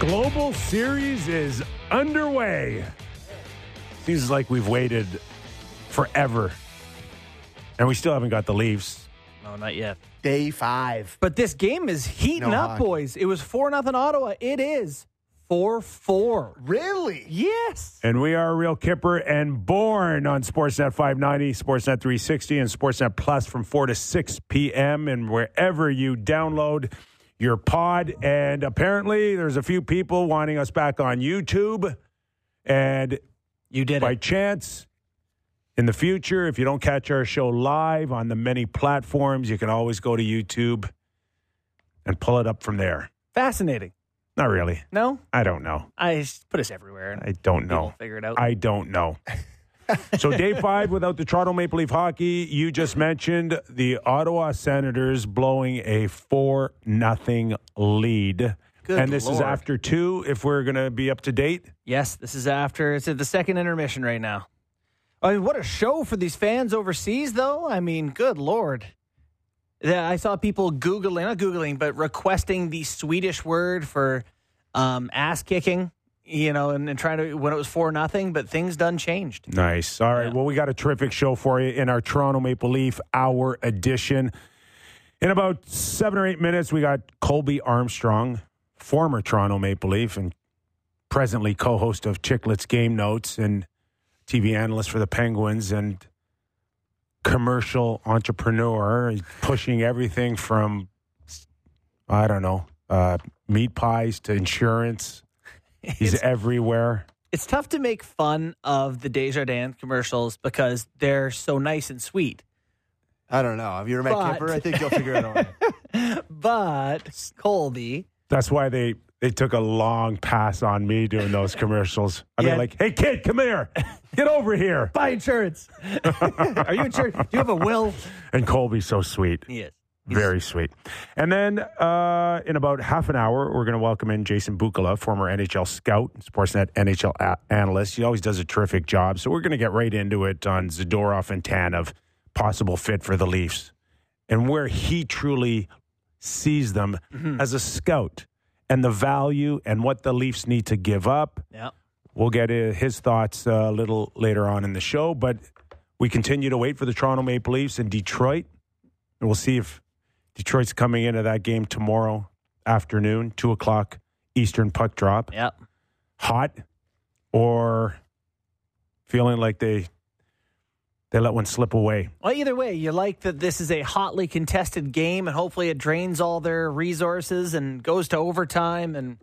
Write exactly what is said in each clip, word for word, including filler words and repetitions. Global Series is underway. Seems like we've waited forever. And we still haven't got the Leafs. No, not yet. Day five. But this game is heating no up, hockey. Boys. It was four nothing Ottawa. It is four four. Really? Yes. And we are Real Kipper and Born on Sportsnet five ninety, Sportsnet three sixty, and Sportsnet Plus from four to six p.m. and wherever you download your pod, and apparently there's a few people wanting us back on YouTube, and you did by it. Chance, in the future, if you don't catch our show live on the many platforms, you can always go to YouTube and pull it up from there. Fascinating. Not really. No? I don't know. I put us everywhere. And I don't know. Figure it out. I don't know. So day five without the Toronto Maple Leaf hockey. You just mentioned the Ottawa Senators blowing a four nothing lead. Good and this Lord. Is after two, if we're going to be up to date? Yes, this is after. It's at the second intermission right now. I mean, what a show for these fans overseas, though. I mean, good Lord. I saw people Googling, not Googling, but requesting the Swedish word for um, ass-kicking. You know, and, and trying to, when it was four nothing, but things done changed. Nice. All right. Yeah. Well, we got a terrific show for you in our Toronto Maple Leaf Hour edition. In about seven or eight minutes, we got Colby Armstrong, former Toronto Maple Leaf and presently co-host of Chiclets Game Notes and T V analyst for the Penguins and commercial entrepreneur. He's pushing everything from, I don't know, uh, meat pies to insurance. He's it's, everywhere. It's tough to make fun of the Desjardins commercials because they're so nice and sweet. I don't know. If you're but, Matt Kemper, I think you'll figure it out. But, Colby. That's why they, they took a long pass on me doing those commercials. I mean, yeah. like, hey, kid, come here. Get over here. Buy insurance. Are you insured? Do you have a will? And Colby's so sweet. He is. Very sweet. And then uh, in about half an hour, we're going to welcome in Jason Bukala, former N H L scout, Sportsnet N H L a- analyst. He always does a terrific job. So we're going to get right into it on Zadorov and Tanev, possible fit for the Leafs, and where he truly sees them mm-hmm. as a scout and the value and what the Leafs need to give up. Yep. We'll get his thoughts a little later on in the show, but we continue to wait for the Toronto Maple Leafs in Detroit, and we'll see if Detroit's coming into that game tomorrow afternoon, two o'clock Eastern puck drop. Yep. Hot or feeling like they they let one slip away. Well, either way, you like that this is a hotly contested game, and hopefully it drains all their resources and goes to overtime, and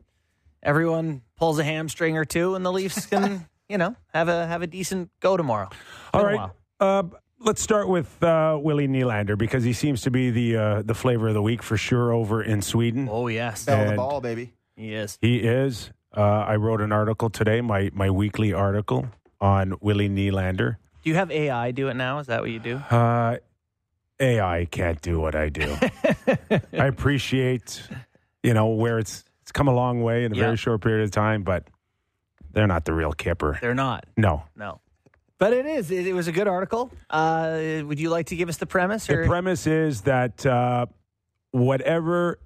everyone pulls a hamstring or two, and the Leafs can, you know, have a have a decent go tomorrow. All right. Uh, Let's start with uh, Willie Nylander, because he seems to be the uh, the flavor of the week for sure over in Sweden. Oh, yes. Bell the ball, baby. He is. He is. Uh, I wrote an article today, my, my weekly article on Willie Nylander. Do you have A I do it now? Is that what you do? Uh, A I can't do what I do. I appreciate, you know, where it's it's come a long way in a yep. very short period of time, but they're not the real Kipper. They're not. No. No. But it is. It was a good article. Uh, would you like to give us the premise? Or? The premise is that uh, whatever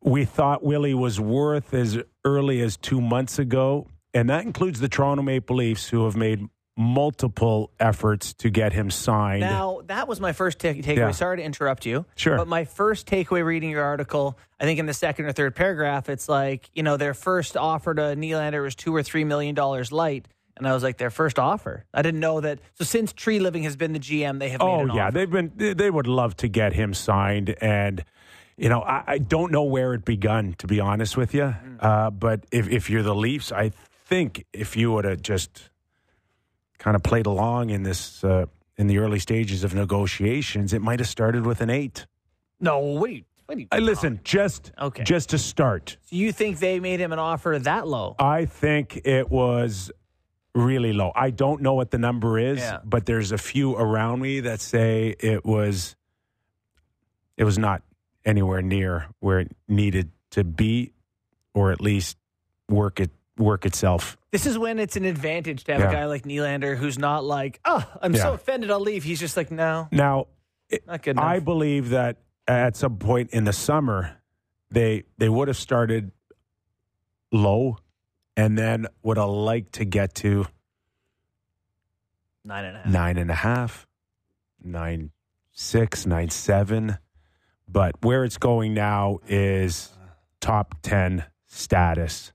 we thought Willie was worth as early as two months ago, and that includes the Toronto Maple Leafs, who have made multiple efforts to get him signed. Now, that was my first take- takeaway. Yeah. Sorry to interrupt you. Sure. But my first takeaway reading your article, I think in the second or third paragraph, it's like, you know, their first offer to Nylander was two or three million dollars light. And I was like, their first offer. I didn't know that. So since Treliving has been the G M, they have made oh, an yeah. offer. They've been, they would love to get him signed. And, you know, I, I don't know where it begun, to be honest with you. Mm. Uh, but if, if you're the Leafs, I think if you would have just kind of played along in this, uh, in the early stages of negotiations, it might have started with an eight. No, wait. I listen, just okay. just to start. So you think they made him an offer that low? I think it was really low. I don't know what the number is, yeah. but there's a few around me that say it was it was not anywhere near where it needed to be, or at least work it work itself. This is when it's an advantage to have yeah. a guy like Nylander who's not like, oh, I'm yeah. so offended, I'll leave. He's just like, no. Now, it, not good enough. I believe that at some point in the summer, they they would have started low. And then would I like to get to nine and a half, nine and a half, nine, six, nine, seven. But where it's going now is top ten status.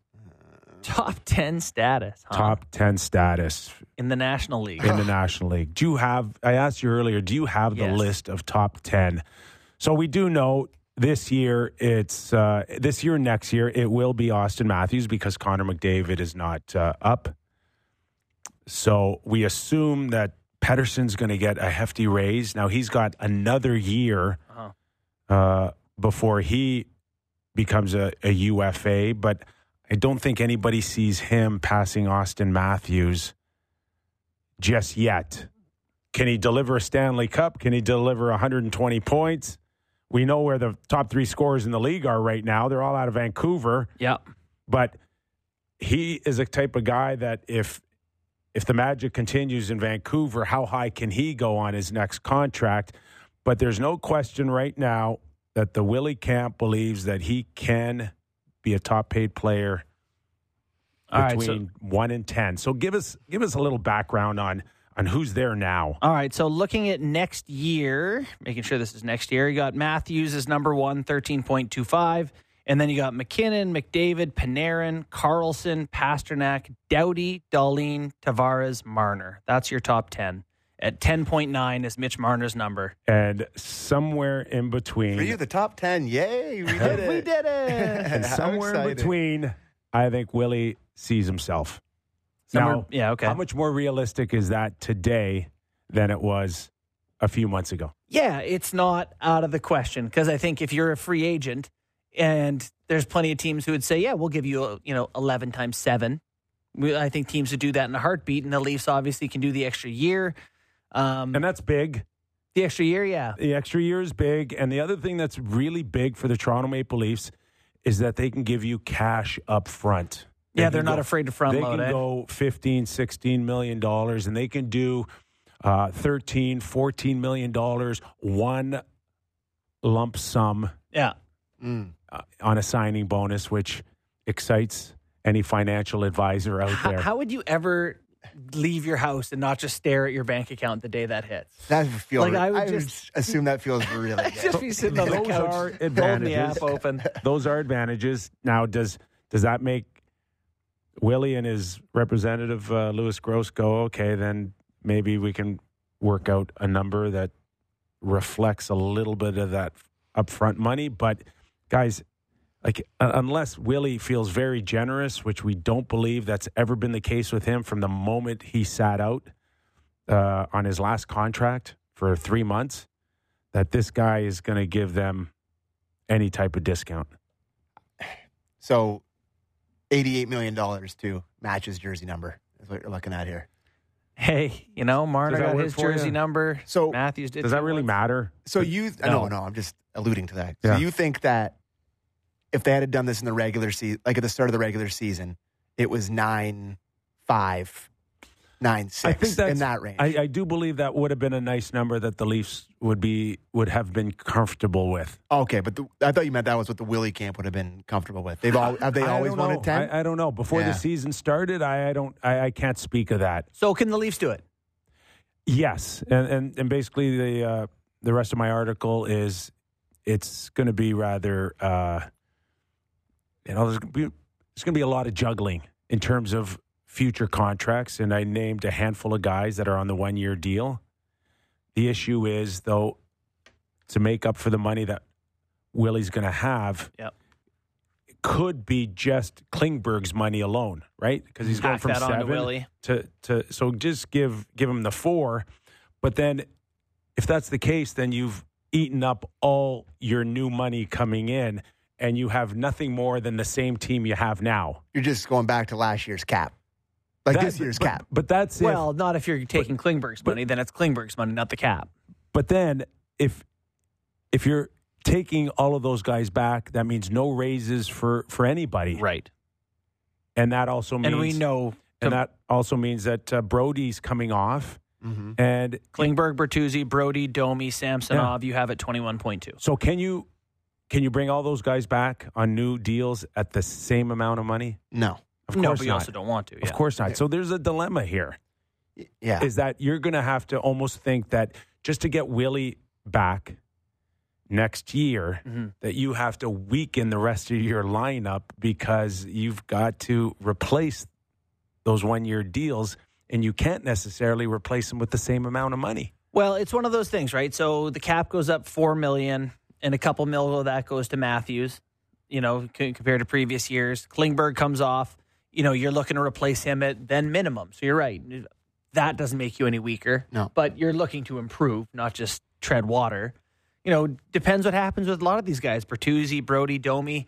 Top ten status. Huh? Top ten status. In the National League. In the National League. Do you have, I asked you earlier, do you have the yes. list of top ten? So we do know this year, it's, uh, this year, next year, it will be Austin Matthews because Connor McDavid is not uh, up. So we assume that Pettersson's going to get a hefty raise. Now he's got another year uh-huh. uh, before he becomes a, a U F A, but I don't think anybody sees him passing Austin Matthews just yet. Can he deliver a Stanley Cup? Can he deliver one hundred twenty points? We know where the top three scorers in the league are right now. They're all out of Vancouver. Yeah. But he is a type of guy that if if the magic continues in Vancouver, how high can he go on his next contract? But there's no question right now that the Willie camp believes that he can be a top-paid player between right, so, one and ten. So give us give us a little background on, on who's there now. All right, so looking at next year, making sure this is next year, you got Matthews as number one, thirteen point two five, and then you got McKinnon, McDavid, Panarin, Karlsson, Pastrnak, Doughty, Dahlin, Tavares, Marner. That's your top ten. At ten point nine is Mitch Marner's number. And somewhere in between. For you, the top ten. Yay, we did it. We did it. And somewhere in between, I think Willie sees himself. Somewhere, now, yeah, okay. How much more realistic is that today than it was a few months ago? Yeah, it's not out of the question. Because I think if you're a free agent, and there's plenty of teams who would say, yeah, we'll give you, a, you know, eleven times seven. We, I think teams would do that in a heartbeat. And the Leafs obviously can do the extra year. Um, and that's big. The extra year, yeah. The extra year is big. And the other thing that's really big for the Toronto Maple Leafs is that they can give you cash up front. They yeah, they're not go, afraid to front load it. They can go fifteen, sixteen million dollars, and they can do uh, thirteen, fourteen million dollars, one lump sum yeah. mm. uh, on a signing bonus, which excites any financial advisor out how, there. How would you ever leave your house and not just stare at your bank account the day that hits? That feels like I would I just would assume that feels really good. Just be sitting on the couch, are advantages. The app open. Those are advantages. Now, does does that make Willie and his representative uh, Louis Gross go, okay, then maybe we can work out a number that reflects a little bit of that upfront money? But guys, like, unless Willie feels very generous, which we don't believe that's ever been the case with him from the moment he sat out uh, on his last contract for three months, that this guy is going to give them any type of discount. So eighty-eight million dollars to match his jersey number is what you're looking at here. Hey, you know, Marner got his jersey you? number. So Matthews did. Does that really ones. matter? So you, no. no, no, I'm just alluding to that. Yeah. So you think that if they had done this in the regular season, like at the start of the regular season, it was nine, five, nine, six I think that's, in that range. I, I do believe that would have been a nice number that the Leafs would be would have been comfortable with. Okay, but the, I thought you meant that was what the Willie camp would have been comfortable with. They've all, have they always wanted ten? I, I don't know. Before yeah. the season started, I, I don't. I, I can't speak of that. So can the Leafs do it? Yes, and and, and basically the uh, the rest of my article is it's going to be rather. Uh, You know, there's going, to be, there's going to be a lot of juggling in terms of future contracts, and I named a handful of guys that are on the one-year deal. The issue is, though, to make up for the money that Willie's going to have, yep. it could be just Klingberg's money alone, right? Because he's going Hack from seven to, Willie. to to so just give give him the four. But then, if that's the case, then you've eaten up all your new money coming in. And you have nothing more than the same team you have now. You're just going back to last year's cap. Like that's, this year's but, cap. But that's Well, if, not if you're taking but, Klingberg's but, money. Then it's Klingberg's money, not the cap. But then if if you're taking all of those guys back, that means no raises for, for anybody. Right. And that also means... And we know... And com- that also means that uh, Brody's coming off. Mm-hmm. And Klingberg, Bertuzzi, Brody, Domi, Samsonov, yeah. you have at twenty-one point two. So can you... Can you bring all those guys back on new deals at the same amount of money? No. Of course not. No, but you also don't want to. Yeah. Of course not. So there's a dilemma here. Yeah. Is that you're going to have to almost think that just to get Willie back next year, mm-hmm. that you have to weaken the rest of your lineup because you've got to replace those one-year deals, and you can't necessarily replace them with the same amount of money. Well, it's one of those things, right? So the cap goes up four million dollars, and a couple mil of that goes to Matthews, you know, compared to previous years. Klingberg comes off. You know, you're looking to replace him at then minimum. So you're right. That doesn't make you any weaker. No. But you're looking to improve, not just tread water. You know, depends what happens with a lot of these guys. Bertuzzi, Brody, Domi.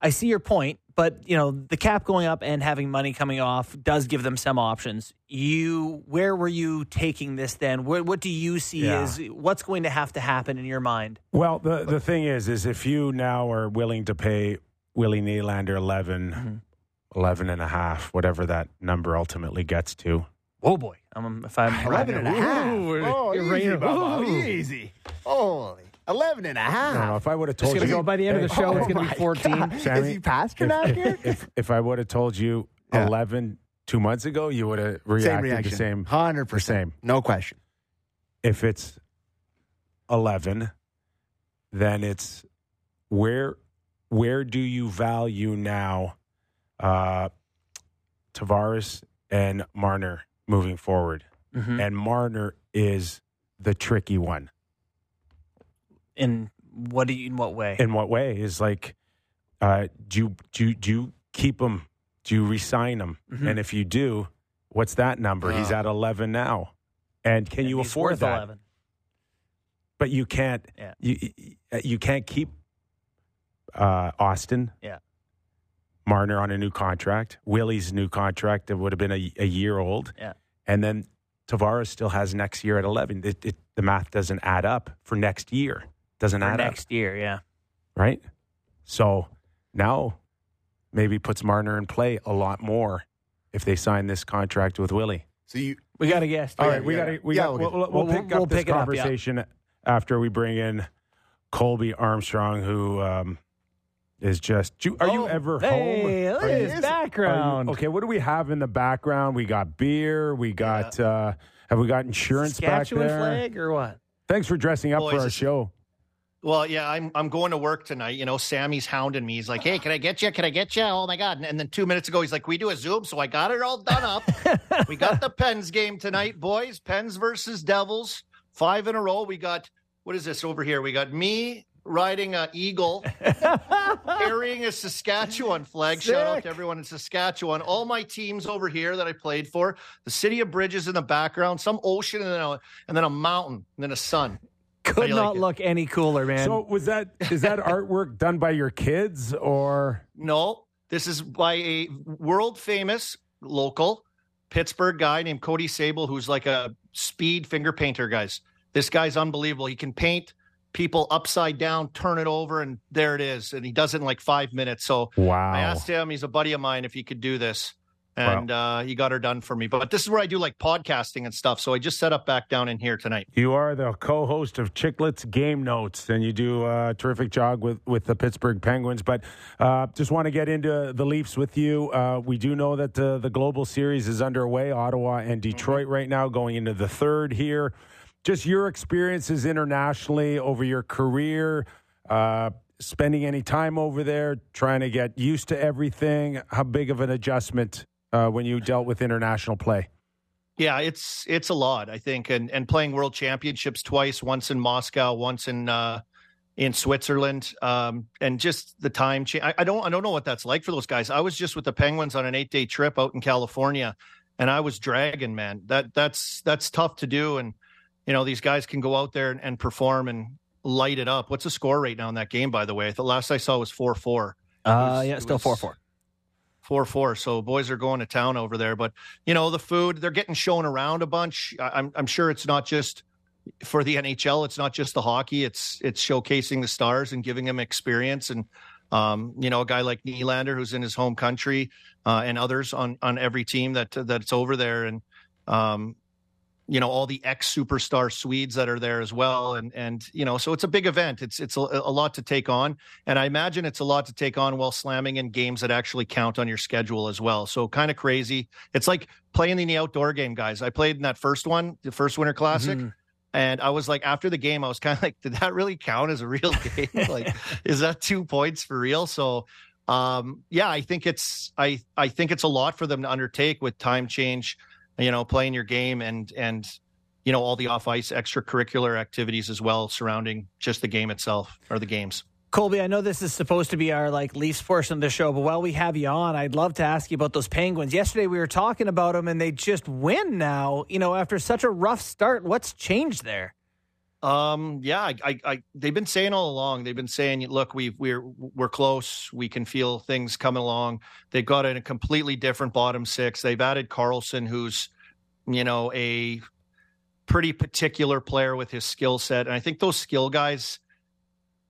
I see your point, but, you know, the cap going up and having money coming off does give them some options. You, where were you taking this then? What, what do you see yeah. is what's going to have to happen in your mind? Well, the, the thing is, is if you now are willing to pay Willie Nylander eleven, mm-hmm. eleven and a half, whatever that number ultimately gets to. Oh, boy. I'm, if I'm eleven and a half. Ooh, oh, easy, Bubba. Easy. Holy. eleven and a half. No, if I would have told you. It's going to go by the end of the show, oh it's going to be fourteen. Sammy, is he Pastrnak here? If, if, if I would have told you yeah. eleven two months ago, you would have reacted same the same. one hundred percent. The same. No question. If it's eleven, then it's where where do you value now uh, Tavares and Marner moving forward? Mm-hmm. And Marner is the tricky one. In what do you, in what way? In what way is like, uh, do you do do you keep him? Do you re-sign him? Mm-hmm. And if you do, what's that number? Oh. He's at eleven now, and can if you afford that? eleven. But you can't. Yeah. You you can't keep uh, Austin. Yeah. Marner on a new contract. Willie's new contract that would have been a, a year old. Yeah. And then Tavares still has next year at eleven. It, it, the math doesn't add up for next year. Doesn't add up. Next year, yeah. Right? So now maybe puts Marner in play a lot more if they sign this contract with Willie. So you, we got to guess. All right, we got to. We got. We'll pick up this conversation after we bring in Colby Armstrong, who um, is just. Are you ever home? Hey, look at his background. Okay, what do we have in the background? We got beer. We got. Uh, have we got insurance back there? Saskatchewan flag or what? Thanks for dressing up for our show. Well, yeah, I'm I'm going to work tonight. You know, Sammy's hounding me. He's like, hey, can I get you? Can I get you? Oh, my God. And, and then two minutes ago, he's like, we do a Zoom, so I got it all done up. We got the Pens game tonight, boys. Pens versus Devils. Five in a row. We got, what is this over here? We got me riding an eagle, carrying a Saskatchewan flag. Sick. Shout out to everyone in Saskatchewan. All my teams over here that I played for. The city of bridges in the background, some ocean, and then a, and then a mountain, and then a sun. Could not like look any cooler, man. So was that is that artwork done by your kids or? No, this is by a world famous local Pittsburgh guy named Cody Sable, who's like a speed finger painter, guys. This guy's unbelievable. He can paint people upside down, turn it over, and there it is. And he does it in like five minutes. So wow. I asked him, he's a buddy of mine, if he could do this. And wow. uh, he got her done for me. But, but this is where I do, like, podcasting and stuff. So I just set up back down in here tonight. You are the co-host of Chiclets Game Notes, and you do a terrific job with, with the Pittsburgh Penguins. But uh, just want to get into the Leafs with you. Uh, we do know that the, the Global Series is underway, Ottawa and Detroit mm-hmm. right now, going into the third here. Just your experiences internationally over your career, uh spending any time over there, trying to get used to everything. How big of an adjustment Uh, when you dealt with international play? Yeah, it's it's a lot, I think. And and playing world championships twice, once in Moscow, once in uh, in Switzerland, um, and just the time change. I, I don't I don't know what that's like for those guys. I was just with the Penguins on an eight-day trip out in California, and I was dragging, man. That that's that's tough to do. And, you know, these guys can go out there and, and perform and light it up. What's the score right now in that game, by the way? The last I saw was four four. Uh, yeah, still four four. four four, so boys are going to town over there. But, you know, the food, they're getting shown around a bunch. I'm I'm sure it's not just for the N H L. It's not just the hockey. It's it's showcasing the stars and giving them experience. And, um, you know, a guy like Nylander who's in his home country uh, and others on, on every team that that's over there. And, um, you know, all the ex-superstar Swedes that are there as well. And, and you know, so it's a big event. It's it's a, a lot to take on. And I imagine it's a lot to take on while slamming in games that actually count on your schedule as well. So kind of crazy. It's like playing in the outdoor game, guys. I played in that first one, the first Winter Classic. Mm-hmm. And I was like, after the game, I was kind of like, did that really count as a real game? Like, is that two points for real? So, um, yeah, I think it's I, I think it's a lot for them to undertake with time change, you know, playing your game and, and you know, all the off-ice extracurricular activities as well surrounding just the game itself or the games. Colby, I know this is supposed to be our, like, Leafs portion of the show, but while we have you on, I'd love to ask you about those Penguins. Yesterday we were talking about them, and they just win now, you know, after such a rough start. What's changed there? Um, yeah, I, I, I they've been saying all along, they've been saying, look, we've, we're, we're close. We can feel things coming along. They've got a completely different bottom six. They've added Karlsson, who's, you know, a pretty particular player with his skill set. And I think those skill guys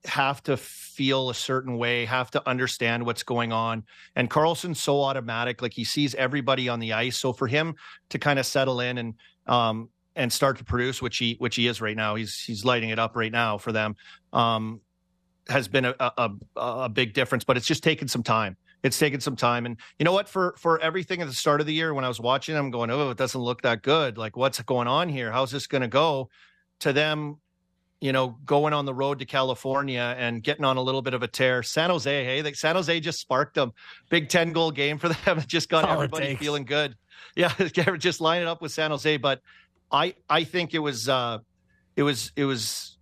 have to feel a certain way, have to understand what's going on. And Karlsson's so automatic, like he sees everybody on the ice. So for him to kind of settle in and, um, and start to produce, which he which he is right now. He's he's lighting it up right now for them. Um, has been a, a a big difference, but it's just taken some time. It's taken some time, and you know what? For for everything at the start of the year, when I was watching, I'm going, oh, it doesn't look that good. Like, what's going on here? How's this going to go? To them, you know, going on the road to California and getting on a little bit of a tear. San Jose, hey, they, San Jose just sparked them. Big ten goal game for them. It just got oh, everybody feeling good. Yeah, just line it up with San Jose, but. I, I think it was uh, it was it was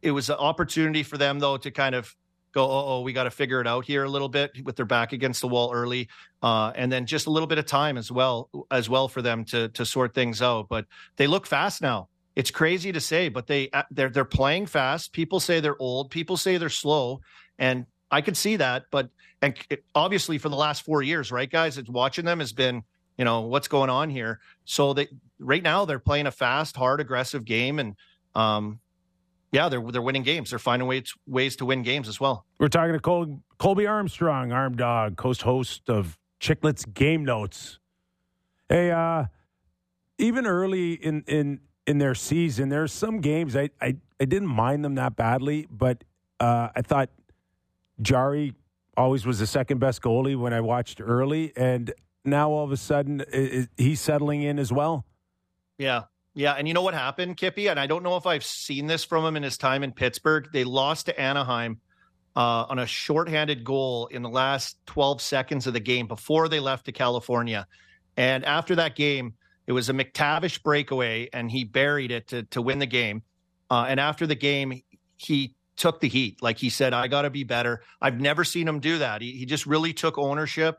it was an opportunity for them though to kind of go oh, oh we got to figure it out here a little bit with their back against the wall early uh, and then just a little bit of time as well as well for them to to sort things out. But they look fast now. It's crazy to say, but they they're they're playing fast. People say they're old. People say they're slow, and I could see that. But and it, obviously for the last four years, right, guys? It's watching them has been. You know, what's going on here? So they right now they're playing a fast, hard, aggressive game. And, um, yeah, they're they're winning games. They're finding ways, ways to win games as well. We're talking to Col- Colby Armstrong, Arm Dog, co-host of Chiclets Game Notes. Hey, uh, even early in, in, in their season, there's some games I, I, I didn't mind them that badly. But uh, I thought Jarry always was the second best goalie when I watched early. And now all of a sudden is he settling in as well? Yeah. Yeah. And you know what happened, Kippy? And I don't know if I've seen this from him in his time in Pittsburgh. They lost to Anaheim uh, on a shorthanded goal in the last twelve seconds of the game before they left to California. And after that game, it was a McTavish breakaway and he buried it to, to win the game. Uh, and after the game, he took the heat. Like he said, I got to be better. I've never seen him do that. He, he just really took ownership.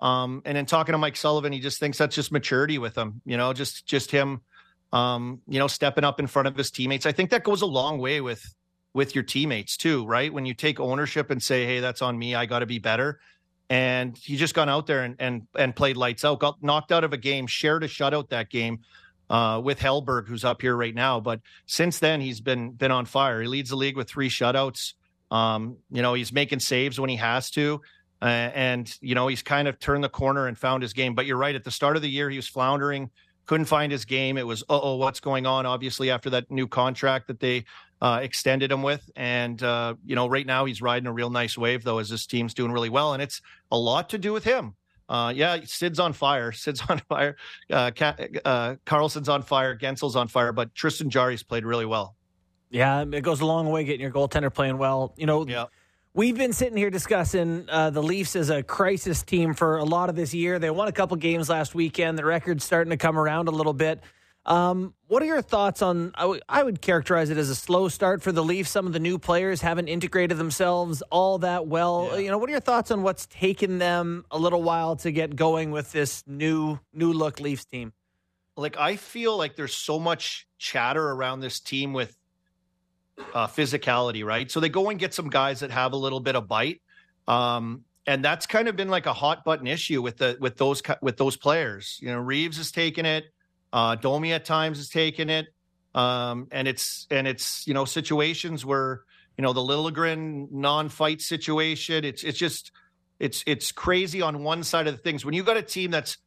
Um, and then talking to Mike Sullivan, he just thinks that's just maturity with him, you know, just, just him, um, you know, stepping up in front of his teammates. I think that goes a long way with, with your teammates too, right? When you take ownership and say, hey, that's on me. I got to be better. And he just gone out there and, and, and played lights out, got knocked out of a game, shared a shutout that game, uh, with Hellberg, who's up here right now. But since then he's been, been on fire. He leads the league with three shutouts. Um, you know, he's making saves when he has to. Uh, and, you know, he's kind of turned the corner and found his game. But you're right. At the start of the year, he was floundering, couldn't find his game. It was, uh-oh, what's going on, obviously, after that new contract that they uh, extended him with. And, uh, you know, right now he's riding a real nice wave, though, as this team's doing really well. And it's a lot to do with him. Uh, yeah, Sid's on fire. Sid's on fire. Uh, Ka- uh, Karlsson's on fire. Guentzel's on fire. But Tristan Jarry's played really well. Yeah, it goes a long way getting your goaltender playing well. You know, yeah. We've been sitting here discussing uh, the Leafs as a crisis team for a lot of this year. They won a couple games last weekend. The record's starting to come around a little bit. Um, what are your thoughts on, I, w- I would characterize it as a slow start for the Leafs. Some of the new players haven't integrated themselves all that well. Yeah. You know, what are your thoughts on what's taken them a little while to get going with this new, new look Leafs team? Like, I feel like there's so much chatter around this team with, Uh, physicality, right? So they go and get some guys that have a little bit of bite, um, and that's kind of been like a hot button issue with the with those with those players. You know, Reeves has taken it, uh, Domi at times has taken it, um, and it's and it's you know situations where you know the Liljegren non-fight situation. It's it's just it's it's crazy on one side of the things when you got a team that's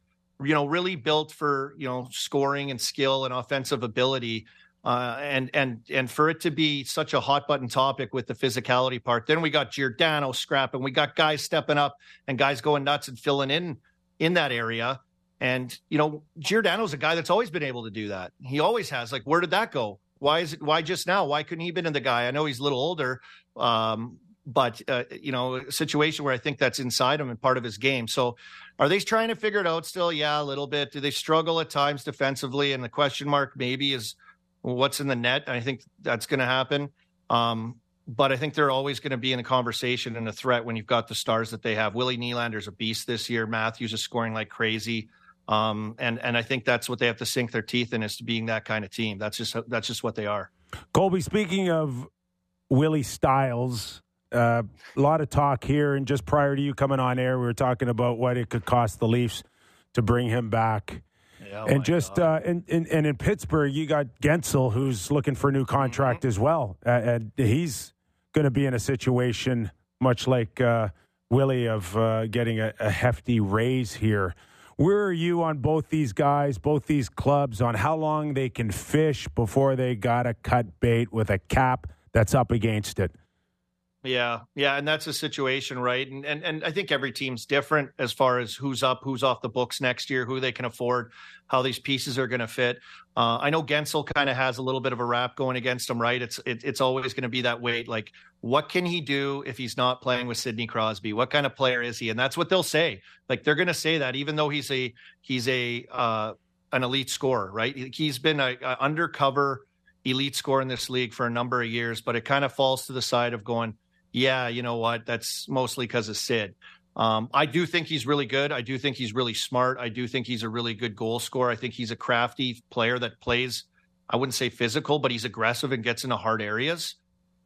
you know, really built for, you know, scoring and skill and offensive ability. Uh, and and and for it to be such a hot button topic with the physicality part, then we got Giordano scrapping, we got guys stepping up and guys going nuts and filling in in that area. And, you know, Giordano's a guy that's always been able to do that. He always has. Like, where did that go? Why is it? Why just now? Why couldn't he have been the guy? I know he's a little older, um, but, uh, you know, a situation where I think that's inside him and part of his game. So are they trying to figure it out still? Yeah, a little bit. Do they struggle at times defensively? And the question mark maybe is what's in the net. I think that's going to happen. Um, but I think they're always going to be in a conversation and a threat when you've got the stars that they have. Willie Nylander's a beast this year. Matthews is scoring like crazy. Um, and, and I think that's what they have to sink their teeth in, is to being that kind of team. That's just, that's just what they are. Colby, speaking of Willie Styles, uh, a lot of talk here. And just prior to you coming on air, we were talking about what it could cost the Leafs to bring him back. Yeah, and just, uh, and, and, and in Pittsburgh, you got Guentzel, who's looking for a new contract mm-hmm. as well. Uh, and he's going to be in a situation much like, uh, Willie of, uh, getting a, a hefty raise here. Where are you on both these guys, both these clubs, on how long they can fish before they got to cut bait with a cap that's up against it? Yeah, yeah, and that's a situation, right? And and and I think every team's different as far as who's up, who's off the books next year, who they can afford, how these pieces are going to fit. Uh, I know Guentzel kind of has a little bit of a rap going against him, right? It's it, it's always going to be that weight. Like, what can he do if he's not playing with Sidney Crosby? What kind of player is he? And that's what they'll say. Like, they're going to say that, even though he's a he's a uh, an elite scorer, right? He's been a, a undercover elite scorer in this league for a number of years, but it kind of falls to the side of going, yeah, you know what? That's mostly because of Sid. Um, I do think he's really good. I do think he's really smart. I do think he's a really good goal scorer. I think he's a crafty player that plays, I wouldn't say physical, but he's aggressive and gets into hard areas.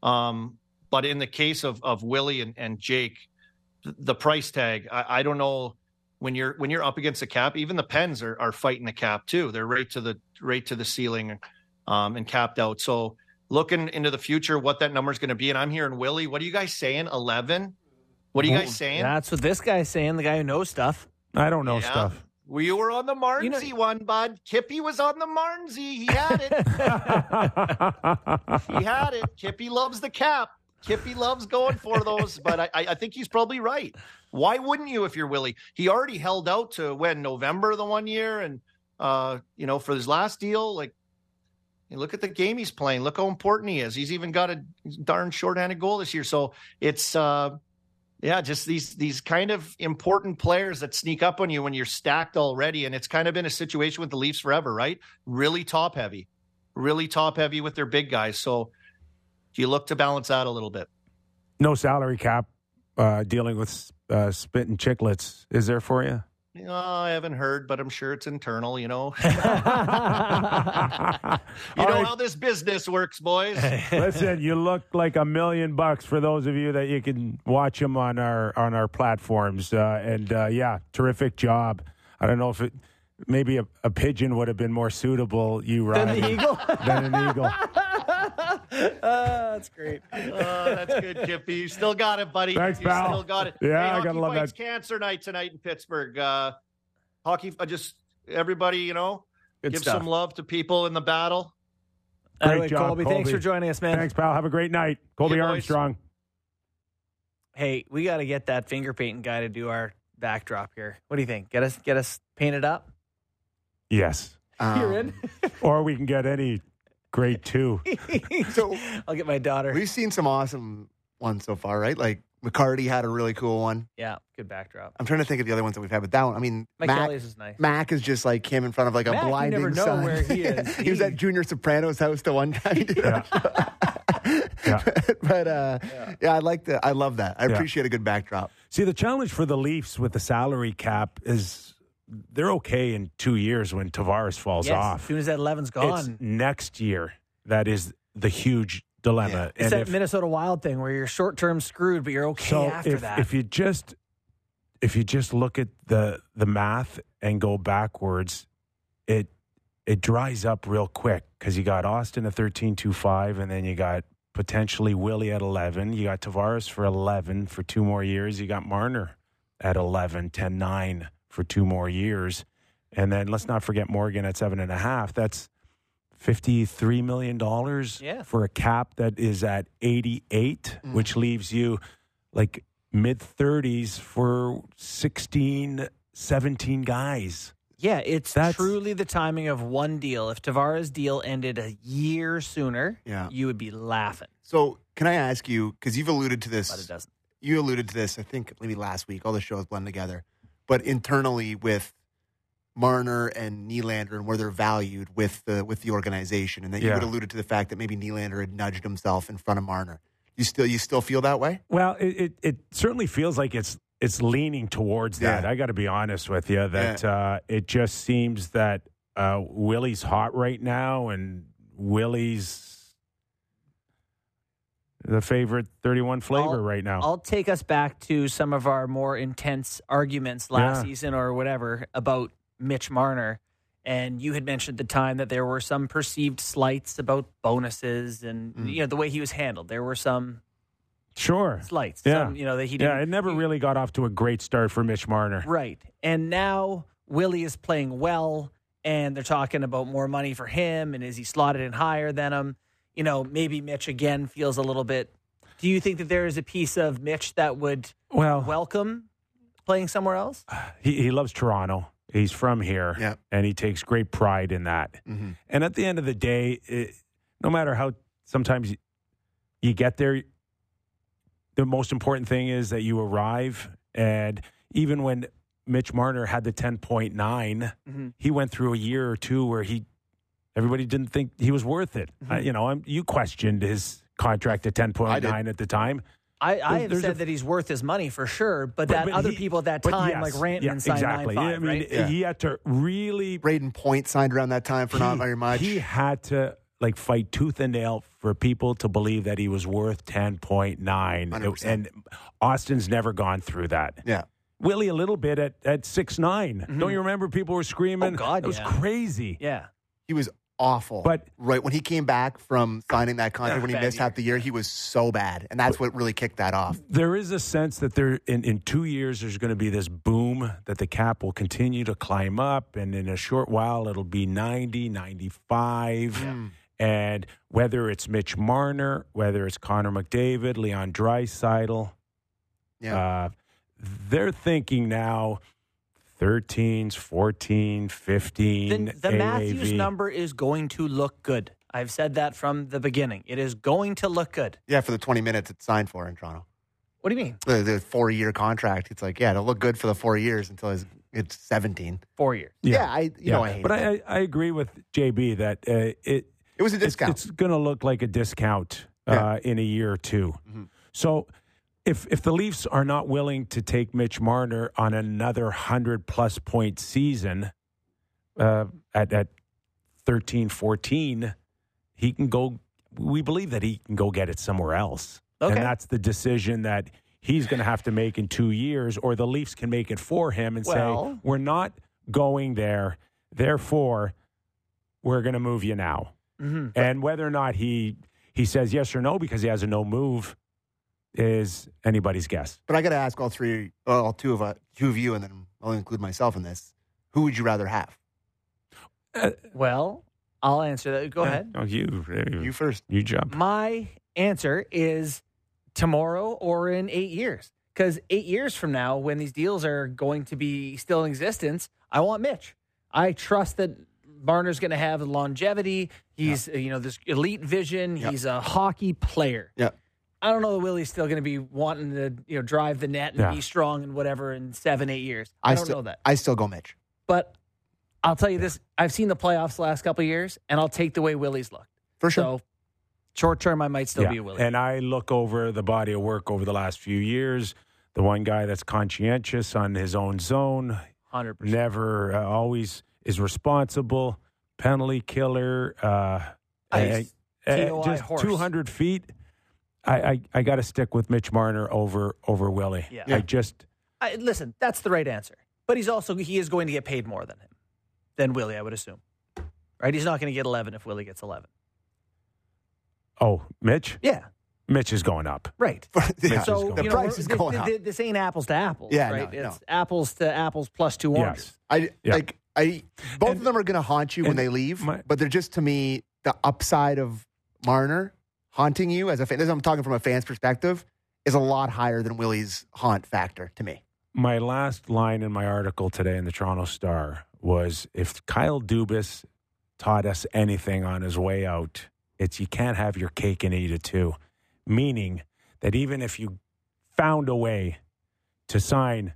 Um, but in the case of of Willie and, and Jake, the price tag, I, I don't know. When you're when you're up against the cap, even the Pens are are fighting the cap too. They're right to the right to the ceiling um, and capped out. So looking into the future, what that number is going to be. And I'm hearing, Willie, what are you guys saying? eleven? What are you guys saying? That's what this guy's saying, the guy who knows stuff. I don't know yeah. stuff. Well, you were on the Marnsey you know, one, bud. Kippy was on the Marnsey. He had it. He had it. Kippy loves the cap. Kippy loves going for those. But I, I think he's probably right. Why wouldn't you if you're Willie? He already held out to, when, November the one year? And, uh, you know, for his last deal, like, look at the game he's playing. Look how important he is. He's even got a darn shorthanded goal this year. So it's, uh, yeah, just these these kind of important players that sneak up on you when you're stacked already. And it's kind of been a situation with the Leafs forever, right? Really top-heavy. Really top-heavy with their big guys. So you look to balance out a little bit. No salary cap uh, dealing with uh, spit and chiclets is there for you? You know, I haven't heard, but I'm sure it's internal, you know. you All know right. how this business works, boys. Listen, you look like a million bucks for those of you that you can watch him on our on our platforms. Uh, and, uh, yeah, terrific job. I don't know if it maybe a, a pigeon would have been more suitable, you, Ryan. Than the eagle? Than an eagle. Uh, that's great. Uh, that's good, Kippy. You still got it, buddy. Thanks, you pal. Still got it. Yeah, hey, I gotta love that. Cancer night tonight in Pittsburgh. Uh, hockey, uh, just everybody, you know, good give stuff. Some love to people in the battle. Great anyway, job, Colby. Colby. Thanks for joining us, man. Thanks, pal. Have a great night, Colby yeah, Armstrong. Hey, we got to get that finger painting guy to do our backdrop here. What do you think? Get us, get us painted up. Yes, um, you're in. Or we can get any. Grade two. So I'll get my daughter. We've seen some awesome ones so far, right? Like McCarty had a really cool one. Yeah, good backdrop. I'm trying to think of the other ones that we've had, but that one, I mean, Mike Mac, is nice. Mac is just like him in front of like a Mac, blinding sun. You never know sun. Where he is. he, he was at Junior Soprano's house the one time. Yeah. yeah. But uh, yeah. yeah, I like the. I love that. I yeah. appreciate a good backdrop. See, the challenge for the Leafs with the salary cap is. They're okay in two years when Tavares falls yes, off. As soon as that eleven's gone. It's next year that is the huge dilemma. Yeah. It's and that if, Minnesota Wild thing where you're short-term screwed, but you're okay so after if, that. If you just if you just look at the the math and go backwards, it it dries up real quick because you got Austin at thirteen two five, and then you got potentially Willie at eleven. You got Tavares for eleven for two more years. You got Marner at eleven, ten nine. For two more years, And then let's not forget Morgan at seven and a half. That's fifty-three million dollars yeah. for a cap that is at eighty-eight, mm. which leaves you like mid-thirties for sixteen, seventeen guys. Yeah, it's That's, truly the timing of one deal. If Tavares' deal ended a year sooner, yeah. you would be laughing. So can I ask you, because you've alluded to this. But it doesn't. You alluded to this, I think, maybe last week. All the shows blend together. But internally with Marner and Nylander and where they're valued with the with the organization, and that yeah. you had alluded to the fact that maybe Nylander had nudged himself in front of Marner. You still you still feel that way? Well, it it, it certainly feels like it's it's leaning towards yeah. that. I got to be honest with you that yeah. uh, it just seems that uh, Willie's hot right now, and Willie's the favorite thirty-one flavor I'll, right now. I'll take us back to some of our more intense arguments last yeah. season or whatever about Mitch Marner, and you had mentioned at the time that there were some perceived slights about bonuses and mm. you know the way he was handled. There were some sure slights, yeah. some, you know that he didn't, yeah. It never he, really got off to a great start for Mitch Marner, right? And now Willie is playing well, and they're talking about more money for him, and is he slotted in higher than him? You know, maybe Mitch again feels a little bit. Do you think that there is a piece of Mitch that would well welcome playing somewhere else? He, he loves Toronto. He's from here, yep. and he takes great pride in that. Mm-hmm. And at the end of the day, it, no matter how sometimes you, you get there, the most important thing is that you arrive. And even when Mitch Marner had the ten point nine, mm-hmm. he went through a year or two where he everybody didn't think he was worth it. Mm-hmm. I, you know, I'm, you questioned his contract at ten point nine at the time. I, I have said a, that he's worth his money for sure, but, but that but other he, people at that time, yes, like Ranton, yeah, signed exactly. nine five, yeah, I mean, right? Yeah. He had to really... Braden Point signed around that time for he, not very much. He had to like fight tooth and nail for people to believe that he was worth ten point nine. It, and Austin's never gone through that. Yeah. Willie a little bit at, at six nine. Mm-hmm. Don't you remember people were screaming? Oh, God, It was yeah. crazy. Yeah. He was awful. But right when he came back from signing that contract, when he missed year. half the year, he was so bad. And that's what really kicked that off. There is a sense that there in, in two years there's going to be this boom that the cap will continue to climb up, and in a short while it'll be ninety, ninety-five. Yeah. And whether it's Mitch Marner, whether it's Connor McDavid, Leon Draisaitl, yeah. uh, they're thinking now thirteens, fourteen, fifteen, The, the Matthews number is going to look good. I've said that from the beginning. It is going to look good. Yeah, for the twenty minutes it's signed for in Toronto. What do you mean? The, the four-year contract. It's like, yeah, it'll look good for the four years until it's, it's seventeen. Four years. Yeah, yeah I you yeah. know I hate but it. But I, I agree with J B that uh, it... It was a discount. It's, it's going to look like a discount uh, yeah. in a year or two. Mm-hmm. So... If if the Leafs are not willing to take Mitch Marner on another one hundred plus point season uh, at, at thirteen, fourteen, he can go, we believe that he can go get it somewhere else. Okay. And that's the decision that he's going to have to make in two years, or the Leafs can make it for him and well, say, we're not going there, therefore, we're going to move you now. Mm-hmm. And whether or not he he says yes or no because he has a no move, is anybody's guess. But I got to ask all three, all two of uh, two of you, and then I'll include myself in this. Who would you rather have? Uh, well, I'll answer that. Go uh, ahead. Oh, you, you first. You jump. My answer is tomorrow or in eight years. Because eight years from now, when these deals are going to be still in existence, I want Mitch. I trust that Marner's going to have longevity. He's, yeah. you know, this elite vision. Yeah. He's a hockey player. Yeah. I don't know that Willie's still going to be wanting to, you know, drive the net and yeah. be strong and whatever in seven, eight years. I, I don't still, know that. I still go Mitch. But I'll tell you yeah. this. I've seen the playoffs the last couple of years, and I'll take the way Willie's looked. For sure. So short term, I might still yeah. be a Willie. And I look over the body of work over the last few years. The one guy that's conscientious on his own zone. one hundred percent. Never, uh, always is responsible. Penalty killer. Uh, Ice. Uh, just horse. two hundred feet. I, I, I got to stick with Mitch Marner over over Willie. Yeah. I just I, listen. That's the right answer. But he's also he is going to get paid more than him than Willie, I would assume. Right? He's not going to get eleven if Willie gets eleven. Oh, Mitch? Yeah, Mitch is going up. Right. yeah. So going the up. price is going this, up. This ain't apples to apples. Yeah, right? No, it's no. apples to apples plus two oranges. Yes. I yeah. like. I both and, of them are going to haunt you when they leave, my, but they're just, to me, the upside of Marner haunting you as a fan. This I'm talking from a fan's perspective is a lot higher than Willie's haunt factor to me. My last line in my article today in the Toronto Star was, if Kyle Dubas taught us anything on his way out, it's you can't have your cake and eat it too. Meaning that even if you found a way to sign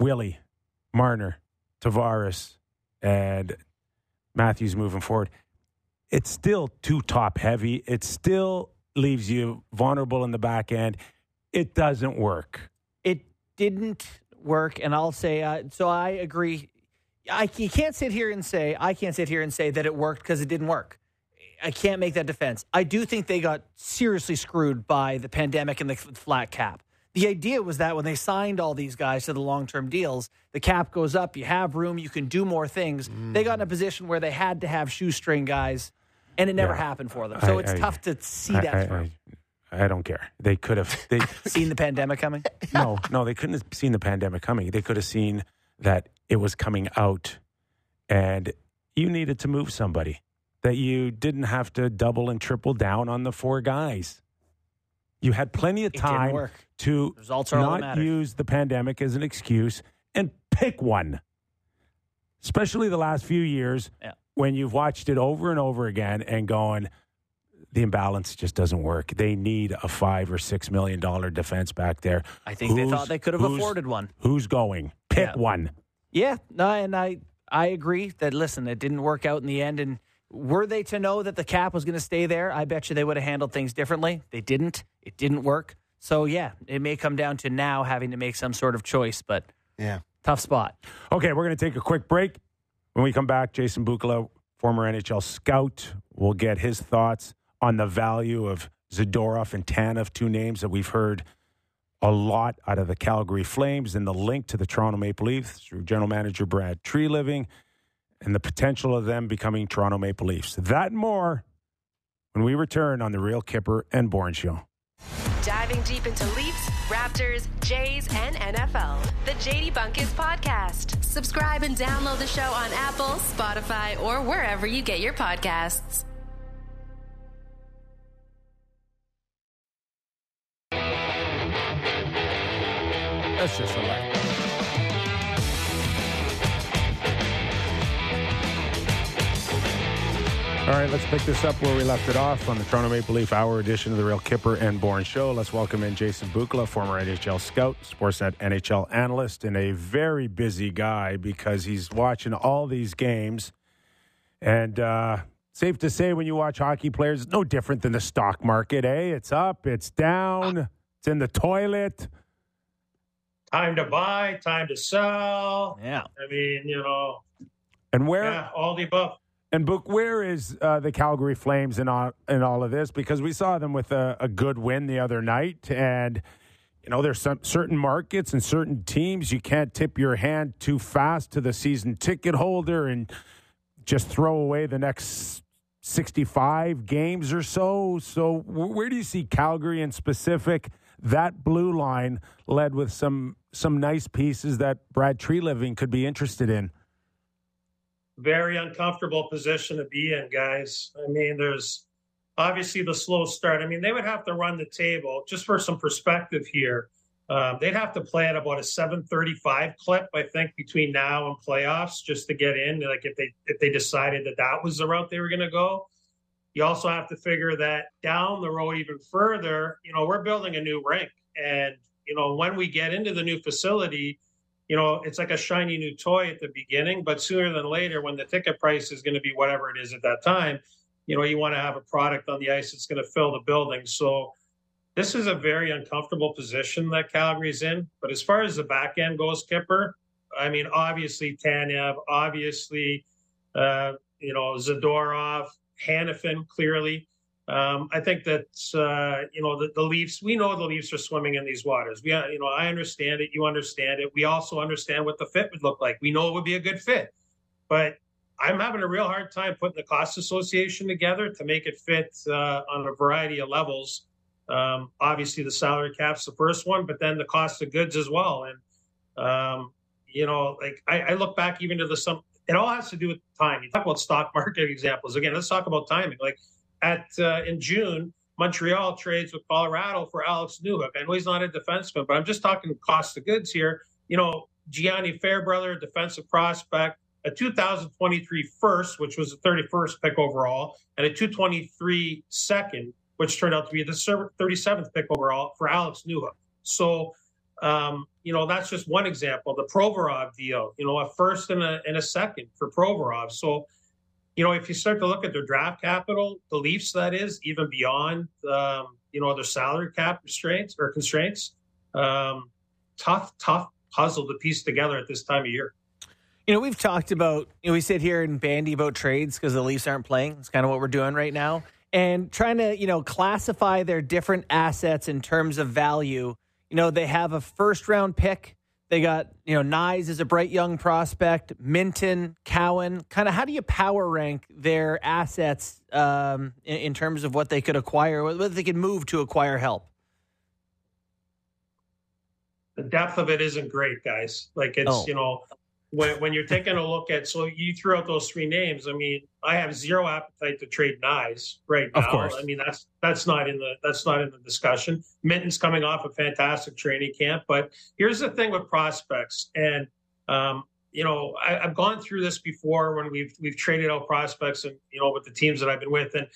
Willie, Marner, Tavares, and Matthews moving forward, it's still too top-heavy. It still leaves you vulnerable in the back end. It doesn't work. It didn't work, and I'll say, uh, so I agree. I, you can't sit here and say, I can't sit here and say that it worked because it didn't work. I can't make that defense. I do think they got seriously screwed by the pandemic and the flat cap. The idea was that when they signed all these guys to the long-term deals, the cap goes up, you have room, you can do more things. Mm. They got in a position where they had to have shoestring guys, and it never yeah. happened for them. So I, it's I, tough to see I, that through. I, I don't care. They could have they, seen the pandemic coming? No, no, they couldn't have seen the pandemic coming. They could have seen that it was coming out, and you needed to move somebody, that you didn't have to double and triple down on the four guys. You had plenty of time to not use the pandemic as an excuse and pick one, especially the last few years yeah. when you've watched it over and over again and going, the imbalance just doesn't work. They need a five or six million dollar defense back there. I think who's, they thought they could have afforded one. Who's going? Pick yeah. one. Yeah, no, and I I agree that, listen, it didn't work out in the end, and were they to know that the cap was going to stay there, I bet you they would have handled things differently. They didn't. It didn't work. So, yeah, it may come down to now having to make some sort of choice, but yeah, tough spot. Okay, we're going to take a quick break. When we come back, Jason Bukala, former N H L scout, will get his thoughts on the value of Zadorov and Tanev, two names that we've heard a lot out of the Calgary Flames, and the link to the Toronto Maple Leafs through general manager Brad Treliving, and the potential of them becoming Toronto Maple Leafs. That and more when we return on The Real Kipper and Bourne Show. Diving deep into Leafs, Raptors, Jays, and N F L. The J D Bunkus Podcast. Subscribe and download the show on Apple, Spotify, or wherever you get your podcasts. That's just a lot. All right, let's pick this up where we left it off on the Toronto Maple Leaf Hour edition of the Real Kipper and Bourne Show. Let's welcome in Jason Bukala, former N H L scout, Sportsnet N H L analyst, and a very busy guy because he's watching all these games. And uh, safe to say, when you watch hockey players, it's no different than the stock market, eh? It's up, it's down, it's in the toilet. Time to buy, time to sell. Yeah. I mean, you know. And where? Yeah, all the above. And, Book, where is uh, the Calgary Flames in all, in all of this? Because we saw them with a, a good win the other night. And, you know, there's some certain markets and certain teams you can't tip your hand too fast to the season ticket holder and just throw away the next sixty-five games or so. So where do you see Calgary in specific? That blue line led with some some nice pieces that Brad Treliving could be interested in. Very uncomfortable position to be in, guys. I mean, there's obviously the slow start. I mean, they would have to run the table, just for some perspective here. Um, they'd have to play at about a seven thirty-five clip, I think, between now and playoffs, just to get in. Like if they if they decided that that was the route they were going to go. You also have to figure that down the road even further, you know, we're building a new rink. And, you know, when we get into the new facility, you know, it's like a shiny new toy at the beginning, but sooner than later, when the ticket price is going to be whatever it is at that time, you know, you want to have a product on the ice that's going to fill the building. So this is a very uncomfortable position that Calgary's in. But as far as the back end goes, Kipper, I mean, obviously Tanev, obviously, uh, you know, Zadorov, Hanifin, clearly. Um, I think that, uh, you know, the, the Leafs, we know the Leafs are swimming in these waters. We, you know, I understand it. You understand it. We also understand what the fit would look like. We know it would be a good fit. But I'm having a real hard time putting the cost association together to make it fit uh, on a variety of levels. Um, obviously, the salary cap's the first one, but then the cost of goods as well. And, um, you know, like I, I look back even to the some. It all has to do with time. You talk about stock market examples again. Let's talk about timing. Like at uh, in June, Montreal trades with Colorado for Alex Newhook. I know he's not a defenseman, but I'm just talking cost of goods here. You know, Gianni Fairbrother, defensive prospect, a two thousand twenty-three first, which was the thirty-first pick overall, and a two twenty-three second, which turned out to be the thirty-seventh pick overall for Alex Newhook. So, um, you know, that's just one example. The Provorov deal, you know, a first and a, and a second for Provorov. So, you know, if you start to look at their draft capital, the Leafs, that is, even beyond, um, you know, their salary cap restraints or constraints, um, tough, tough puzzle to piece together at this time of year. You know, we've talked about, you know, we sit here and bandy about trades because the Leafs aren't playing. It's kind of what we're doing right now. And trying to, you know, classify their different assets in terms of value. You know, they have a first-round pick. They got, you know, Nyes is a bright young prospect, Minton, Cowan. Kind of how do you power rank their assets um, in, in terms of what they could acquire, what they could move to acquire help? The depth of it isn't great, guys. Like, it's, oh. you know, when, when you're taking a look at, so you threw out those three names. I mean, I have zero appetite to trade Nyes right now. Of course. I mean, that's that's not in the that's not in the discussion. Minton's coming off a fantastic training camp, but here's the thing with prospects, and um, you know, I, I've gone through this before when we've we've traded out prospects, and you know, with the teams that I've been with, and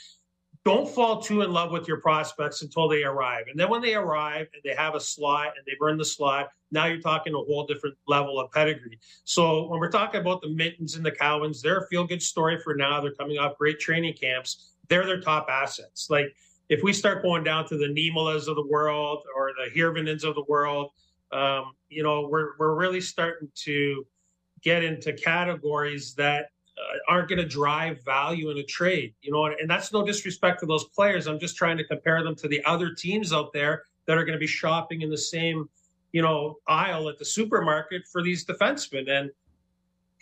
don't fall too in love with your prospects until they arrive, and then when they arrive and they have a slot and they've earned the slot, now you're talking a whole different level of pedigree. So when we're talking about the Mittens and the Cowans, they're a feel-good story for now. They're coming off great training camps. They're their top assets. Like if we start going down to the Niemelas of the world or the Hirvanens of the world, um, you know, we're we're really starting to get into categories that uh, aren't going to drive value in a trade. You know, and, and that's no disrespect to those players. I'm just trying to compare them to the other teams out there that are going to be shopping in the same, you know, aisle at the supermarket for these defensemen. And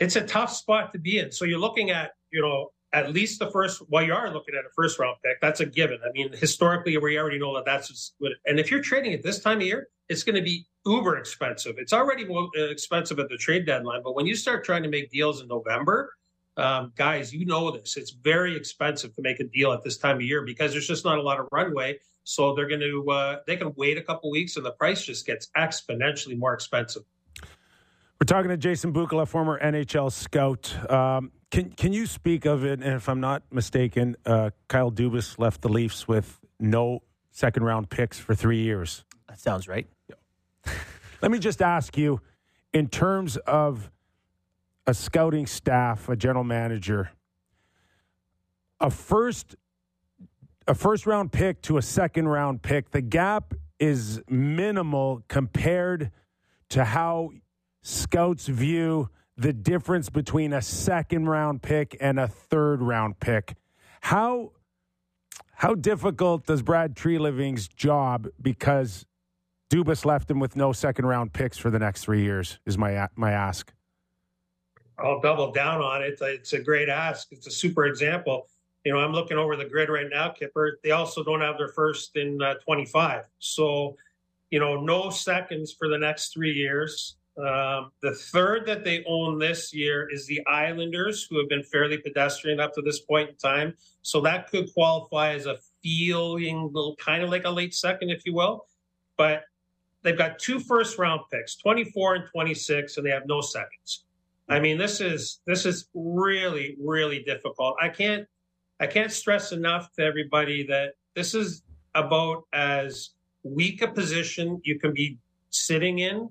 it's a tough spot to be in. So you're looking at, you know, at least the first, well, you are looking at a first round pick. That's a given. I mean, historically, we already know that that's what, and if you're trading at this time of year, it's going to be uber expensive. It's already expensive at the trade deadline. But when you start trying to make deals in November, um, guys, you know this, it's very expensive to make a deal at this time of year because there's just not a lot of runway. So they're going to uh, they can wait a couple weeks and the price just gets exponentially more expensive. We're talking to Jason Bukala, former N H L scout. Um, can can you speak of it? And if I'm not mistaken, uh, Kyle Dubas left the Leafs with no second round picks for three years. That sounds right. Yeah. Let me just ask you, in terms of a scouting staff, a general manager, a first. A first-round pick to a second-round pick, the gap is minimal compared to how scouts view the difference between a second-round pick and a third-round pick. How how difficult does Brad Treliving's job, because Dubas left him with no second-round picks for the next three years, is my my ask. I'll double down on it. It's a great ask. It's a super example. You know, I'm looking over the grid right now, Kipper. They also don't have their first in uh, twenty-five. So, you know, no seconds for the next three years. Um, the third that they own this year is the Islanders, who have been fairly pedestrian up to this point in time. So that could qualify as a feeling kind of like a late second, if you will. But they've got two first-round picks, twenty-four and twenty-six, and they have no seconds. I mean, this is this is really, really difficult. I can't. I can't stress enough to everybody that this is about as weak a position you can be sitting in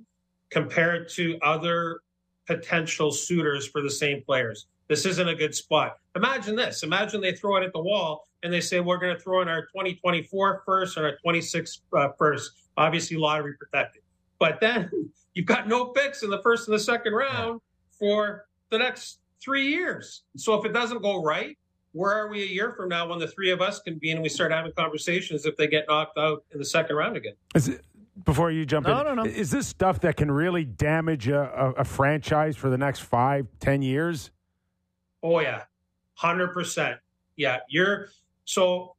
compared to other potential suitors for the same players. This isn't a good spot. Imagine this. Imagine they throw it at the wall and they say, we're going to throw in our twenty twenty-four first and our twenty-six uh, first, obviously lottery protected. But then you've got no picks in the first and the second round for the next three years. So if it doesn't go right, where are we a year from now when the three of us convene and we start having conversations if they get knocked out in the second round again? Is it, before you jump no, in, no, no. is this stuff that can really damage a, a franchise for the next five, ten years? Oh, yeah. one hundred percent. Yeah. You're so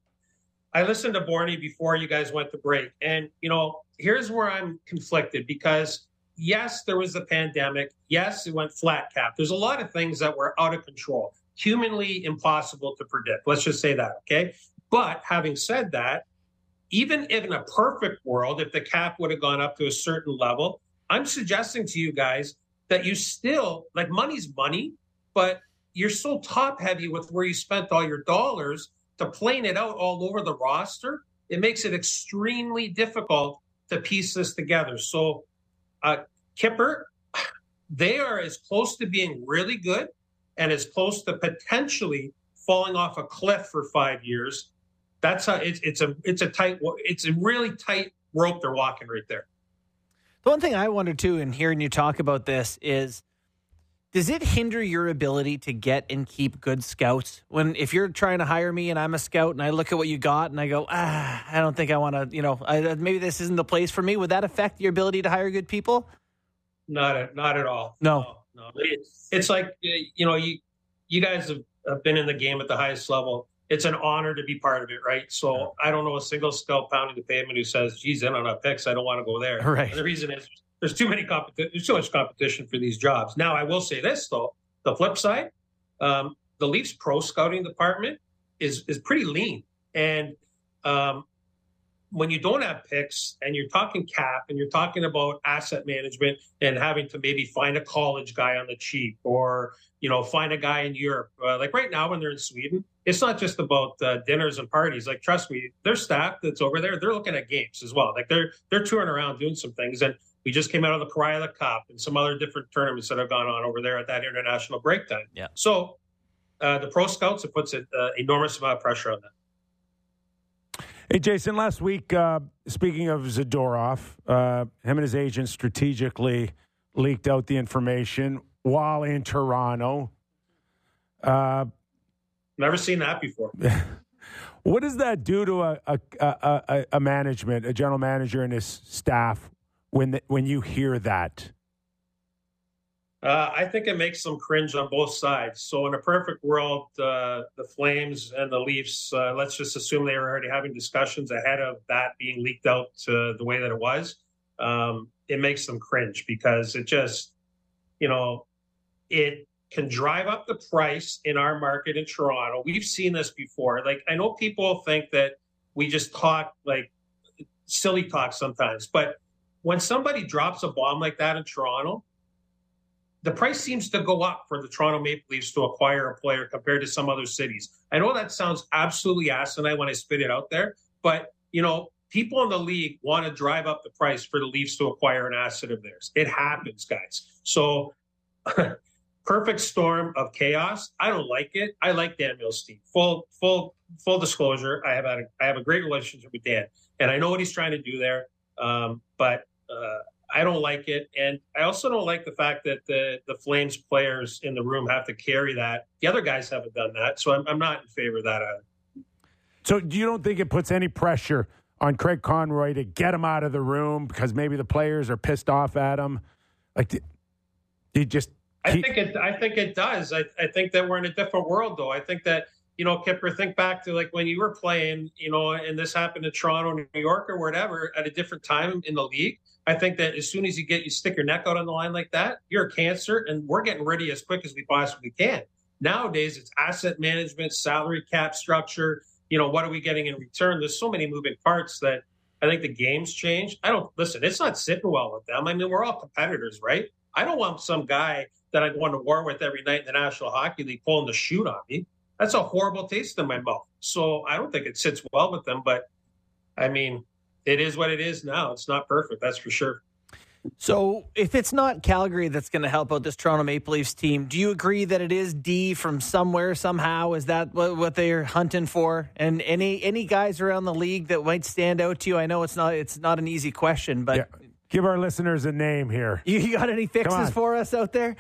I listened to Borny before you guys went to break. And, you know, here's where I'm conflicted because Yes, there was a pandemic. Yes, it went flat cap. There's a lot of things that were out of control, humanly impossible to predict. Let's just say that, okay? But having said that, even in a perfect world, if the cap would have gone up to a certain level, I'm suggesting to you guys that you still, like, money's money, but you're so top heavy with where you spent all your dollars to plane it out all over the roster. It makes it extremely difficult to piece this together. So uh, Kipper, they are as close to being really good and as close to potentially falling off a cliff for five years. That's how it's, it's a, it's a tight, it's a really tight rope they're walking right there. The one thing I wonder too, in hearing you talk about this is, does it hinder your ability to get and keep good scouts? When, if you're trying to hire me and I'm a scout and I look at what you got and I go, ah, I don't think I want to, you know, I, maybe this isn't the place for me. Would that affect your ability to hire good people? Not, a, not at all. No, no. no. It's, it's like, you know, you, you guys have, have been in the game at the highest level. It's an honor to be part of it, right? So yeah. I don't know a single scout pounding the pavement who says, geez, I don't have picks. I don't want to go there. Right. And the reason is, There's too many competition. There's too much competition for these jobs. Now, I will say this though: the flip side, um, the Leafs pro scouting department is is pretty lean. And um, when you don't have picks, and you're talking cap, and you're talking about asset management, and having to maybe find a college guy on the cheap, or you know, find a guy in Europe. Uh, like right now, when they're in Sweden, it's not just about uh, dinners and parties. Like, trust me, their staff that's over there, they're looking at games as well. Like they're they're touring around doing some things. And we just came out of the Corolla Cup and some other different tournaments that have gone on over there at that international break time. Yeah. So uh, the pro scouts, it puts an uh, enormous amount of pressure on them. Hey, Jason, last week, uh, speaking of Zadorov, uh, him and his agent strategically leaked out the information while in Toronto. Uh, Never seen that before. What does that do to a, a, a, a management, a general manager and his staff, when the, when you hear that? Uh, I think it makes them cringe on both sides. So in a perfect world, uh, the Flames and the Leafs, uh, let's just assume they were already having discussions ahead of that being leaked out uh, the way that it was. Um, it makes them cringe because it just, you know, it can drive up the price in our market in Toronto. We've seen this before. Like, I know people think that we just talk like silly talk sometimes, but when somebody drops a bomb like that in Toronto, the price seems to go up for the Toronto Maple Leafs to acquire a player compared to some other cities. I know that sounds absolutely asinine when I spit it out there, but, you know, people in the league want to drive up the price for the Leafs to acquire an asset of theirs. It happens, guys. So perfect storm of chaos. I don't like it. I like Dan Milstein. Full, full, full disclosure, I have, had a, I have a great relationship with Dan, and I know what he's trying to do there, um, but Uh, I don't like it. And I also don't like the fact that the, the Flames players in the room have to carry that. The other guys haven't done that, so I'm, I'm not in favor of that either. So you don't think it puts any pressure on Craig Conroy to get him out of the room because maybe the players are pissed off at him? Like, do you just keep... I think it, I think it does. I, I think that we're in a different world, though. I think that, you know, Kipper, think back to like when you were playing, you know, and this happened in Toronto, New York, or whatever, at a different time in the league. I think that as soon as you get, you stick your neck out on the line like that, you're a cancer, and we're getting rid of you as quick as we possibly can. Nowadays, it's asset management, salary cap structure. You know, what are we getting in return? There's so many moving parts that I think the game's changed. I don't listen. It's not sitting well with them. I mean, we're all competitors, right? I don't want some guy that I'm going to war with every night in the National Hockey League pulling the shoot on me. That's a horrible taste in my mouth. So I don't think it sits well with them. But I mean, it is what it is now. It's not perfect, that's for sure. So if it's not Calgary that's going to help out this Toronto Maple Leafs team, do you agree that it is D from somewhere, somehow? Is that what they're hunting for? And any any guys around the league that might stand out to you? I know it's not it's not an easy question, but... Yeah. Give our listeners a name here. You got any fixes for us out there?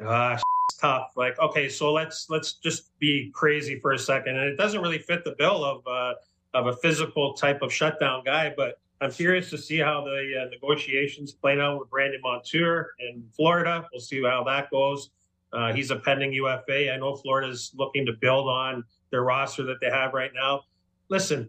Ah, it's tough. Like, okay, so let's, let's just be crazy for a second. And it doesn't really fit the bill of... Uh, of a physical type of shutdown guy, but I'm curious to see how the uh, negotiations play out with Brandon Montour in Florida. We'll see how that goes. Uh, he's a pending U F A. I know Florida's looking to build on their roster that they have right now. Listen,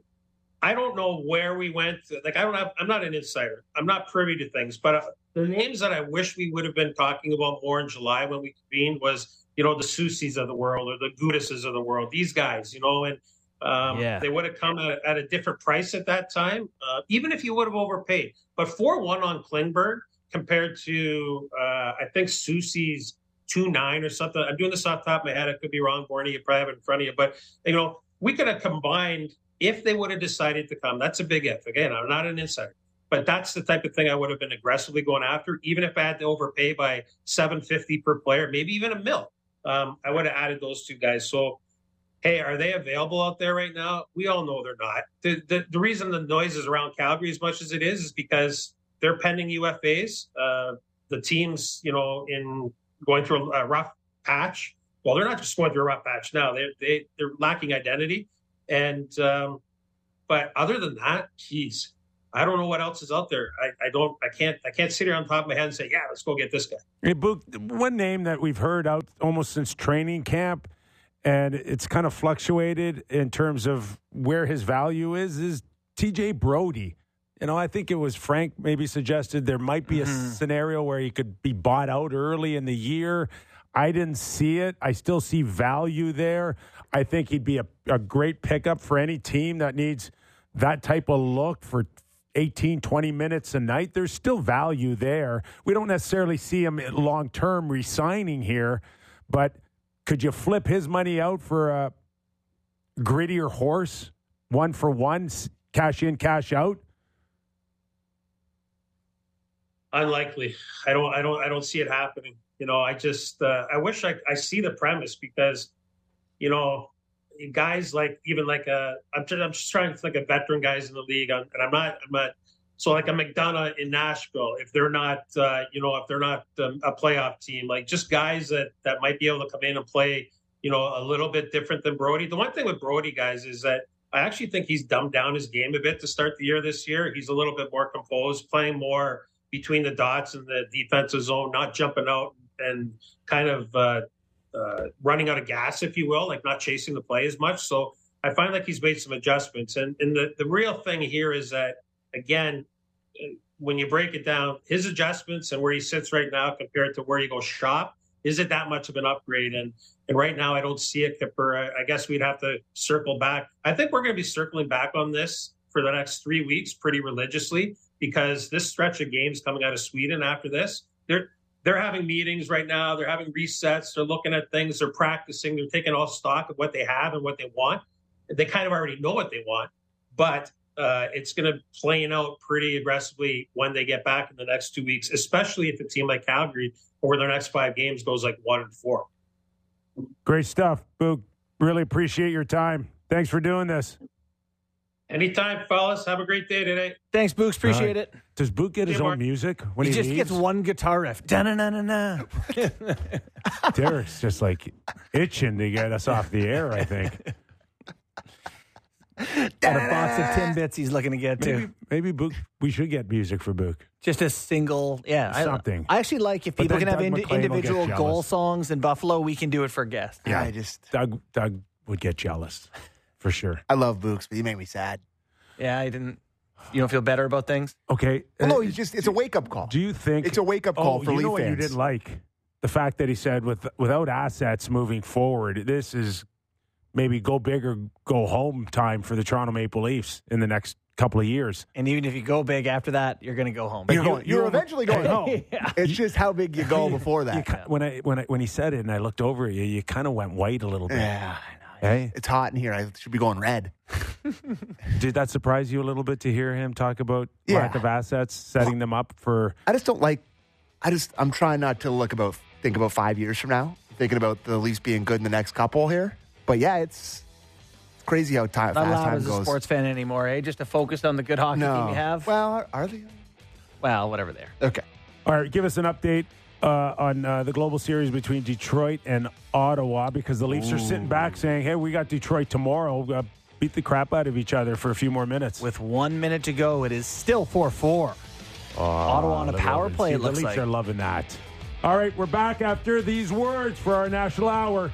I don't know where we went. Like, I don't have, I'm not an insider. I'm not privy to things. But the names that I wish we would have been talking about more in July when we convened was, you know, the Soucies of the world or the Gudases of the world. These guys, you know, and um, yeah. they would have come at, at a different price at that time, uh, even if you would have overpaid. But four one on Klingberg compared to, uh, I think, Sousie's two nine or something. I'm doing this off the top of my head. I could be wrong, Borny. You probably have it in front of you. But, you know, we could have combined. If they would have decided to come, that's a big if. Again, I'm not an insider, but that's the type of thing I would have been aggressively going after. Even if I had to overpay by seven fifty per player, maybe even a mil, um, I would have added those two guys. So, hey, are they available out there right now? We all know they're not. The, the, the reason the noise is around Calgary as much as it is is because they're pending U F As. Uh, the teams, you know, in going through a, a rough patch. Well, they're not just going through a rough patch now. They they they're lacking identity. And, um, but other than that, geez, I don't know what else is out there. I, I don't, I can't, I can't sit here on top of my head and say, yeah, let's go get this guy. Hey, Book, one name that we've heard out almost since training camp, and it's kind of fluctuated in terms of where his value is, is T J Brodie. You know, I think it was Frank maybe suggested there might be mm-hmm. a scenario where he could be bought out early in the year. I didn't see it. I still see value there. I think he'd be a, a great pickup for any team that needs that type of look for eighteen, twenty minutes a night. There's still value there. We don't necessarily see him long-term re-signing here, but could you flip his money out for a grittier horse, one for one, cash in, cash out? Unlikely. I don't, I don't, I don't see it happening. You know, I just, uh, I wish I, I see the premise because, you know, guys like, even like, a, I'm just, I'm just trying to think of veteran guys in the league. I'm, and I'm not, I'm not, so like a McDonough in Nashville, if they're not, uh, you know, if they're not um, a playoff team, like just guys that, that might be able to come in and play, you know, a little bit different than Brodie. The one thing with Brodie, guys, is that I actually think he's dumbed down his game a bit to start the year this year. He's a little bit more composed, playing more between the dots and the defensive zone, not jumping out and kind of uh, uh, running out of gas, if you will, like not chasing the play as much. So I find like he's made some adjustments. And, and the, the real thing here is that, again, when you break it down, his adjustments and where he sits right now compared to where you go shop, is it that much of an upgrade? And and right now I don't see it, Kipper. I, I guess we'd have to circle back. I think we're going to be circling back on this for the next three weeks pretty religiously because this stretch of games coming out of Sweden after this, they're – They're having meetings right now. They're having resets. They're looking at things. They're practicing. They're taking all stock of what they have and what they want. They kind of already know what they want, but uh, it's going to play out pretty aggressively when they get back in the next two weeks, especially if a team like Calgary over their next five games goes like one and four. Great stuff, Boog. Really appreciate your time. Thanks for doing this. Anytime, fellas. Have a great day today. Thanks, Books. Appreciate right. it. Does Book get hey, his Mark. own music when he, he just leaves? Gets one guitar riff. Da-na-na-na-na. Derek's just like itching to get us off the air, I think. Got a box of Timbits he's looking to get to. Maybe, maybe Book, we should get music for Book. Just a single, yeah. Something. I, I actually like if people can Doug have ind- individual goal songs in Buffalo, we can do it for guests. Yeah, I just Doug, Doug would get jealous. For sure. I love Books, but he made me sad. Yeah, I didn't. You don't feel better about things? Okay. Well, no, he's just, it's a wake-up call. Do you think? It's a wake-up call oh, for Leaf fans. You know what you didn't like? The fact that he said, with without assets moving forward, this is maybe go big or go home time for the Toronto Maple Leafs in the next couple of years. And even if you go big after that, you're going to go home. You're, you're, you're eventually going home. Yeah. It's just how big you go before that. You, when, I, when, I, when he said it and I looked over at you, you kind of went white a little bit. Yeah, I know. Hey. It's hot in here. I should be going red. Did that surprise you a little bit to hear him talk about yeah. lack of assets, setting well, them up for... I just don't like... I just, I'm trying not to look about, think about five years from now, thinking about the Leafs being good in the next couple here. But yeah, it's, it's crazy how time, fast time goes. Not allowed as a sports fan anymore, eh? Just to focus on the good hockey no. team you have? Well, are they? Well, whatever they are. Okay. All right, give us an update. Uh, on uh, the Global Series between Detroit and Ottawa because the Leafs Ooh. are sitting back saying, hey, we got Detroit tomorrow. Uh, beat the crap out of each other for a few more minutes. With one minute to go, it is still four four. Oh, Ottawa on a power play, it looks like. The Leafs are loving that. All right, we're back after these words for our National Hour.